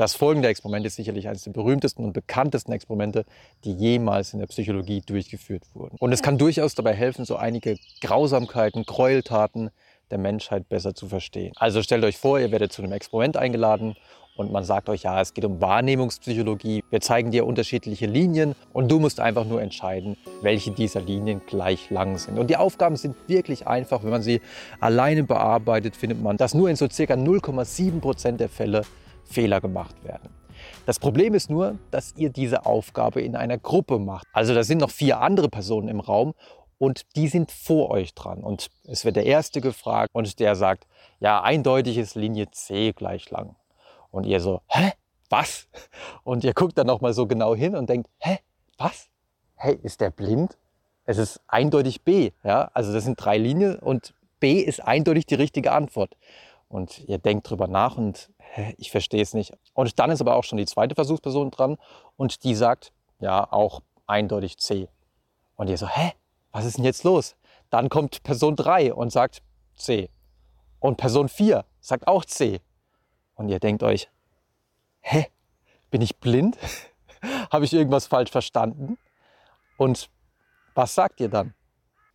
Das folgende Experiment ist sicherlich eines der berühmtesten und bekanntesten Experimente, die jemals in der Psychologie durchgeführt wurden. Und es kann durchaus dabei helfen, so einige Grausamkeiten, Gräueltaten der Menschheit besser zu verstehen. Also stellt euch vor, ihr werdet zu einem Experiment eingeladen und man sagt euch, ja, es geht um Wahrnehmungspsychologie. Wir zeigen dir unterschiedliche Linien und du musst einfach nur entscheiden, welche dieser Linien gleich lang sind. Und die Aufgaben sind wirklich einfach. Wenn man sie alleine bearbeitet, findet man, dass nur in so ca. 0,7% der Fälle Fehler gemacht werden. Das Problem ist nur, dass ihr diese Aufgabe in einer Gruppe macht. Also da sind noch 4 andere Personen im Raum und die sind vor euch dran. Und es wird der Erste gefragt und der sagt, ja, eindeutig ist Linie C gleich lang. Und ihr so, hä, was? Und ihr guckt dann nochmal so genau hin und denkt, hä, was? Hey, ist der blind? Es ist eindeutig B. Ja? Also das sind 3 Linien und B ist eindeutig die richtige Antwort. Und ihr denkt drüber nach und hä, ich verstehe es nicht. Und dann ist aber auch schon die zweite Versuchsperson dran und die sagt, ja, auch eindeutig C. Und ihr so, hä, was ist denn jetzt los? Dann kommt Person 3 und sagt C. Und Person 4 sagt auch C. Und ihr denkt euch, hä, bin ich blind? Habe ich irgendwas falsch verstanden? Und was sagt ihr dann?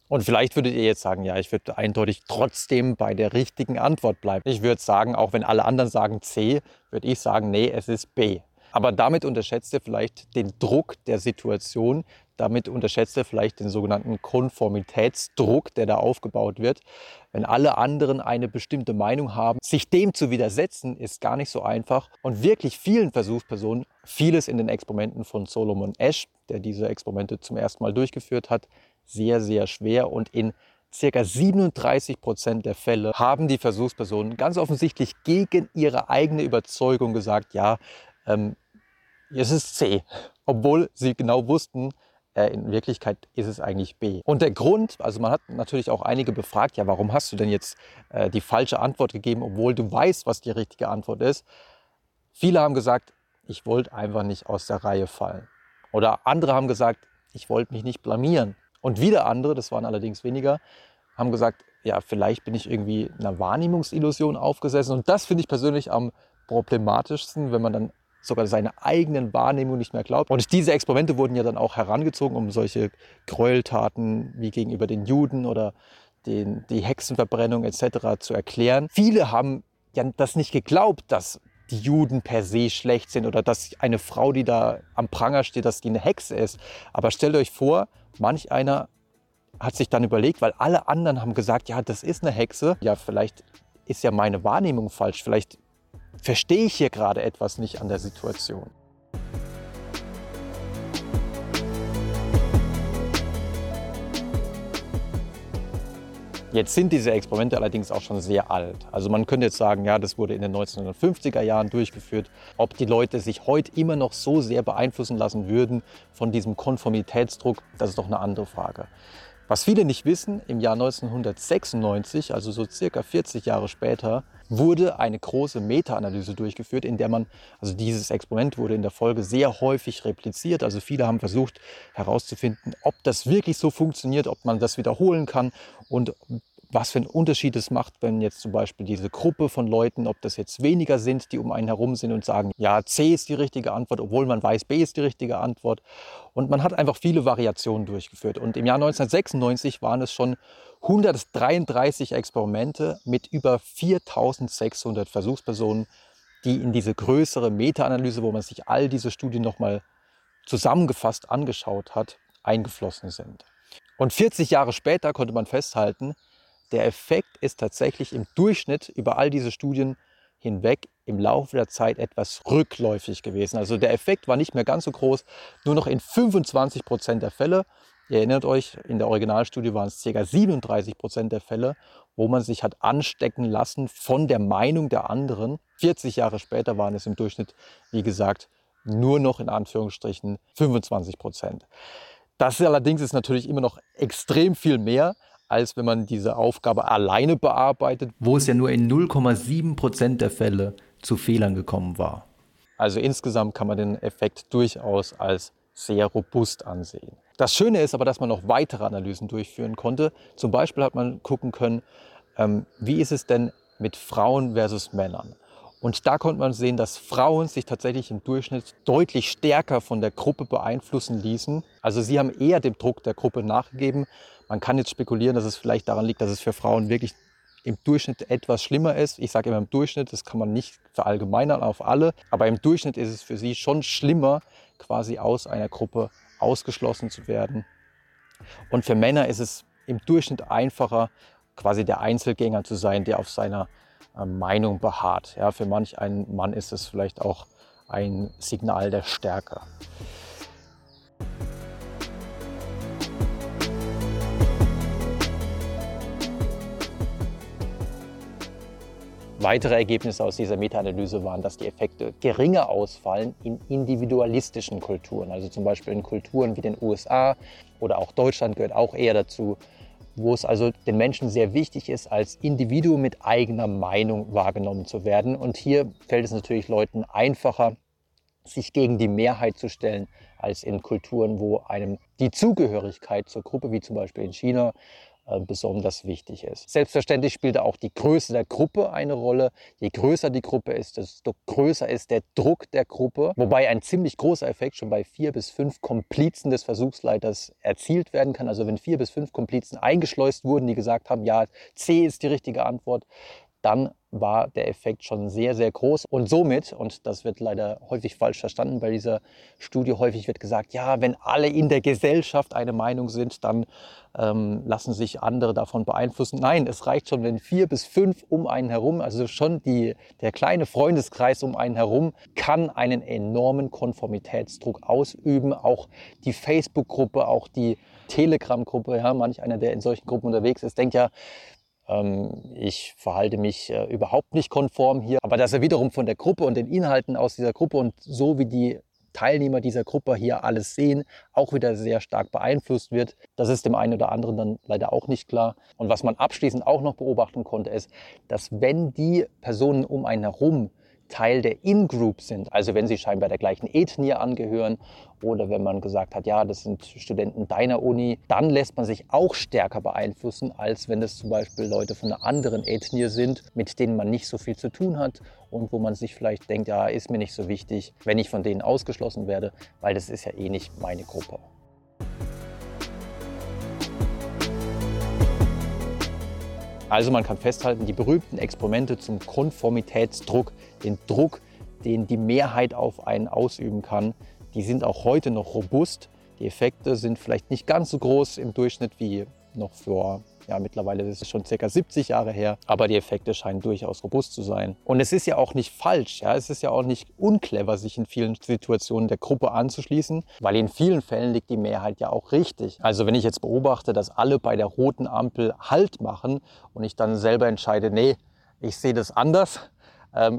Und vielleicht würdet ihr jetzt sagen, ja, ich würde eindeutig trotzdem bei der richtigen Antwort bleiben. Ich würde sagen, auch wenn alle anderen sagen C, würde ich sagen, nee, es ist B. Aber damit unterschätzt ihr vielleicht den Druck der Situation, damit unterschätzt ihr vielleicht den sogenannten Konformitätsdruck, der da aufgebaut wird. Wenn alle anderen eine bestimmte Meinung haben, sich dem zu widersetzen, ist gar nicht so einfach. Und wirklich vielen Versuchspersonen, vieles in den Experimenten von Solomon Asch, der diese Experimente zum ersten Mal durchgeführt hat, sehr, sehr schwer, und in ca. 37% der Fälle haben die Versuchspersonen ganz offensichtlich gegen ihre eigene Überzeugung gesagt, ja, es ist C, obwohl sie genau wussten, in Wirklichkeit ist es eigentlich B. Und der Grund, also man hat natürlich auch einige befragt, ja, warum hast du denn jetzt die falsche Antwort gegeben, obwohl du weißt, was die richtige Antwort ist. Viele haben gesagt, ich wollte einfach nicht aus der Reihe fallen. Oder andere haben gesagt, ich wollte mich nicht blamieren. Und wieder andere, das waren allerdings weniger, haben gesagt, ja, vielleicht bin ich irgendwie einer Wahrnehmungsillusion aufgesessen. Und das finde ich persönlich am problematischsten, wenn man dann sogar seine eigenen Wahrnehmung nicht mehr glaubt. Und diese Experimente wurden ja dann auch herangezogen, um solche Gräueltaten wie gegenüber den Juden oder die Hexenverbrennung etc. zu erklären. Viele haben ja das nicht geglaubt, dass die Juden per se schlecht sind oder dass eine Frau, die da am Pranger steht, dass die eine Hexe ist. Aber stellt euch vor, manch einer hat sich dann überlegt, weil alle anderen haben gesagt, ja, das ist eine Hexe. Ja, vielleicht ist ja meine Wahrnehmung falsch. Vielleicht verstehe ich hier gerade etwas nicht an der Situation. Jetzt sind diese Experimente allerdings auch schon sehr alt. Also man könnte jetzt sagen, ja, das wurde in den 1950er Jahren durchgeführt. Ob die Leute sich heute immer noch so sehr beeinflussen lassen würden von diesem Konformitätsdruck, das ist doch eine andere Frage. Was viele nicht wissen, im Jahr 1996, also so circa 40 Jahre später, wurde eine große Meta-Analyse durchgeführt, in der man, also dieses Experiment wurde in der Folge sehr häufig repliziert. Also viele haben versucht herauszufinden, ob das wirklich so funktioniert, ob man das wiederholen kann und was für einen Unterschied es macht, wenn jetzt zum Beispiel diese Gruppe von Leuten, ob das jetzt weniger sind, die um einen herum sind und sagen, ja, C ist die richtige Antwort, obwohl man weiß, B ist die richtige Antwort. Und man hat einfach viele Variationen durchgeführt. Und im Jahr 1996 waren es schon 133 Experimente mit über 4.600 Versuchspersonen, die in diese größere Meta-Analyse, wo man sich all diese Studien nochmal zusammengefasst angeschaut hat, eingeflossen sind. Und 40 Jahre später konnte man festhalten, der Effekt ist tatsächlich im Durchschnitt über all diese Studien hinweg im Laufe der Zeit etwas rückläufig gewesen. Also der Effekt war nicht mehr ganz so groß, nur noch in 25% der Fälle. Ihr erinnert euch, in der Originalstudie waren es ca. 37% der Fälle, wo man sich hat anstecken lassen von der Meinung der anderen. 40 Jahre später waren es im Durchschnitt, wie gesagt, nur noch in Anführungsstrichen 25%. Das allerdings ist natürlich immer noch extrem viel mehr, als wenn man diese Aufgabe alleine bearbeitet, wo es ja nur in 0,7% der Fälle zu Fehlern gekommen war. Also insgesamt kann man den Effekt durchaus als sehr robust ansehen. Das Schöne ist aber, dass man noch weitere Analysen durchführen konnte. Zum Beispiel hat man gucken können, wie ist es denn mit Frauen versus Männern? Und da konnte man sehen, dass Frauen sich tatsächlich im Durchschnitt deutlich stärker von der Gruppe beeinflussen ließen. Also sie haben eher dem Druck der Gruppe nachgegeben. Man kann jetzt spekulieren, dass es vielleicht daran liegt, dass es für Frauen wirklich im Durchschnitt etwas schlimmer ist. Ich sage immer im Durchschnitt, das kann man nicht verallgemeinern auf alle. Aber im Durchschnitt ist es für sie schon schlimmer, quasi aus einer Gruppe ausgeschlossen zu werden. Und für Männer ist es im Durchschnitt einfacher, quasi der Einzelgänger zu sein, der auf seiner Meinung beharrt. Ja, für manch einen Mann ist es vielleicht auch ein Signal der Stärke. Weitere Ergebnisse aus dieser Meta-Analyse waren, dass die Effekte geringer ausfallen in individualistischen Kulturen. Also zum Beispiel in Kulturen wie den USA oder auch Deutschland gehört auch eher dazu, wo es also den Menschen sehr wichtig ist, als Individuum mit eigener Meinung wahrgenommen zu werden. Und hier fällt es natürlich Leuten einfacher, sich gegen die Mehrheit zu stellen, als in Kulturen, wo einem die Zugehörigkeit zur Gruppe, wie zum Beispiel in China, besonders wichtig ist. Selbstverständlich spielt auch die Größe der Gruppe eine Rolle. Je größer die Gruppe ist, desto größer ist der Druck der Gruppe, wobei ein ziemlich großer Effekt schon bei 4 bis 5 Komplizen des Versuchsleiters erzielt werden kann. Also wenn 4 bis 5 Komplizen eingeschleust wurden, die gesagt haben, ja, C ist die richtige Antwort, dann war der Effekt schon sehr, sehr groß. Und somit, und das wird leider häufig falsch verstanden bei dieser Studie, häufig wird gesagt, ja, wenn alle in der Gesellschaft eine Meinung sind, dann lassen sich andere davon beeinflussen. Nein, es reicht schon, wenn 4 bis 5 um einen herum, also schon der kleine Freundeskreis um einen herum, kann einen enormen Konformitätsdruck ausüben. Auch die Facebook-Gruppe, auch die Telegram-Gruppe, ja, manch einer, der in solchen Gruppen unterwegs ist, denkt ja, ich verhalte mich überhaupt nicht konform hier. Aber dass er wiederum von der Gruppe und den Inhalten aus dieser Gruppe und so wie die Teilnehmer dieser Gruppe hier alles sehen, auch wieder sehr stark beeinflusst wird, das ist dem einen oder anderen dann leider auch nicht klar. Und was man abschließend auch noch beobachten konnte, ist, dass wenn die Personen um einen herum Teil der In-Group sind, also wenn sie scheinbar der gleichen Ethnie angehören oder wenn man gesagt hat, ja, das sind Studenten deiner Uni, dann lässt man sich auch stärker beeinflussen, als wenn es zum Beispiel Leute von einer anderen Ethnie sind, mit denen man nicht so viel zu tun hat und wo man sich vielleicht denkt, ja, ist mir nicht so wichtig, wenn ich von denen ausgeschlossen werde, weil das ist ja eh nicht meine Gruppe. Also man kann festhalten, die berühmten Experimente zum Konformitätsdruck, den Druck, den die Mehrheit auf einen ausüben kann, die sind auch heute noch robust. Die Effekte sind vielleicht nicht ganz so groß im Durchschnitt wie noch vor, ja, mittlerweile ist es schon ca. 70 Jahre her, aber die Effekte scheinen durchaus robust zu sein. Und es ist ja auch nicht falsch, ja, es ist ja auch nicht unclever, sich in vielen Situationen der Gruppe anzuschließen, weil in vielen Fällen liegt die Mehrheit ja auch richtig. Also wenn ich jetzt beobachte, dass alle bei der roten Ampel Halt machen und ich dann selber entscheide, nee, ich sehe das anders,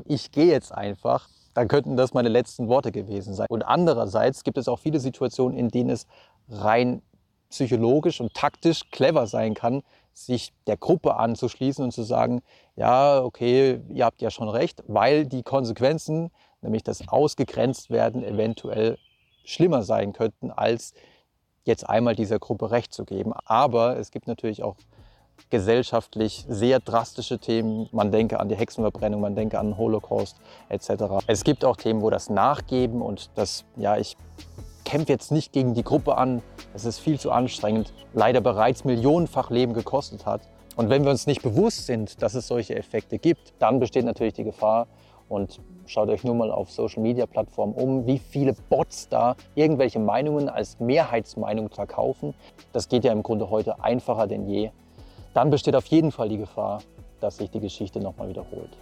ich gehe jetzt einfach, dann könnten das meine letzten Worte gewesen sein. Und andererseits gibt es auch viele Situationen, in denen es rein psychologisch und taktisch clever sein kann, sich der Gruppe anzuschließen und zu sagen, ja, okay, ihr habt ja schon recht, weil die Konsequenzen, nämlich das Ausgegrenztwerden, eventuell schlimmer sein könnten, als jetzt einmal dieser Gruppe Recht zu geben. Aber es gibt natürlich auch gesellschaftlich sehr drastische Themen. Man denke an die Hexenverbrennung, man denke an den Holocaust etc. Es gibt auch Themen, wo das Nachgeben und das, ja, ich kämpfe jetzt nicht gegen die Gruppe an, es ist viel zu anstrengend, leider bereits millionenfach Leben gekostet hat. Und wenn wir uns nicht bewusst sind, dass es solche Effekte gibt, dann besteht natürlich die Gefahr, und schaut euch nur mal auf Social-Media-Plattformen um, wie viele Bots da irgendwelche Meinungen als Mehrheitsmeinung verkaufen. Das geht ja im Grunde heute einfacher denn je. Dann besteht auf jeden Fall die Gefahr, dass sich die Geschichte nochmal wiederholt.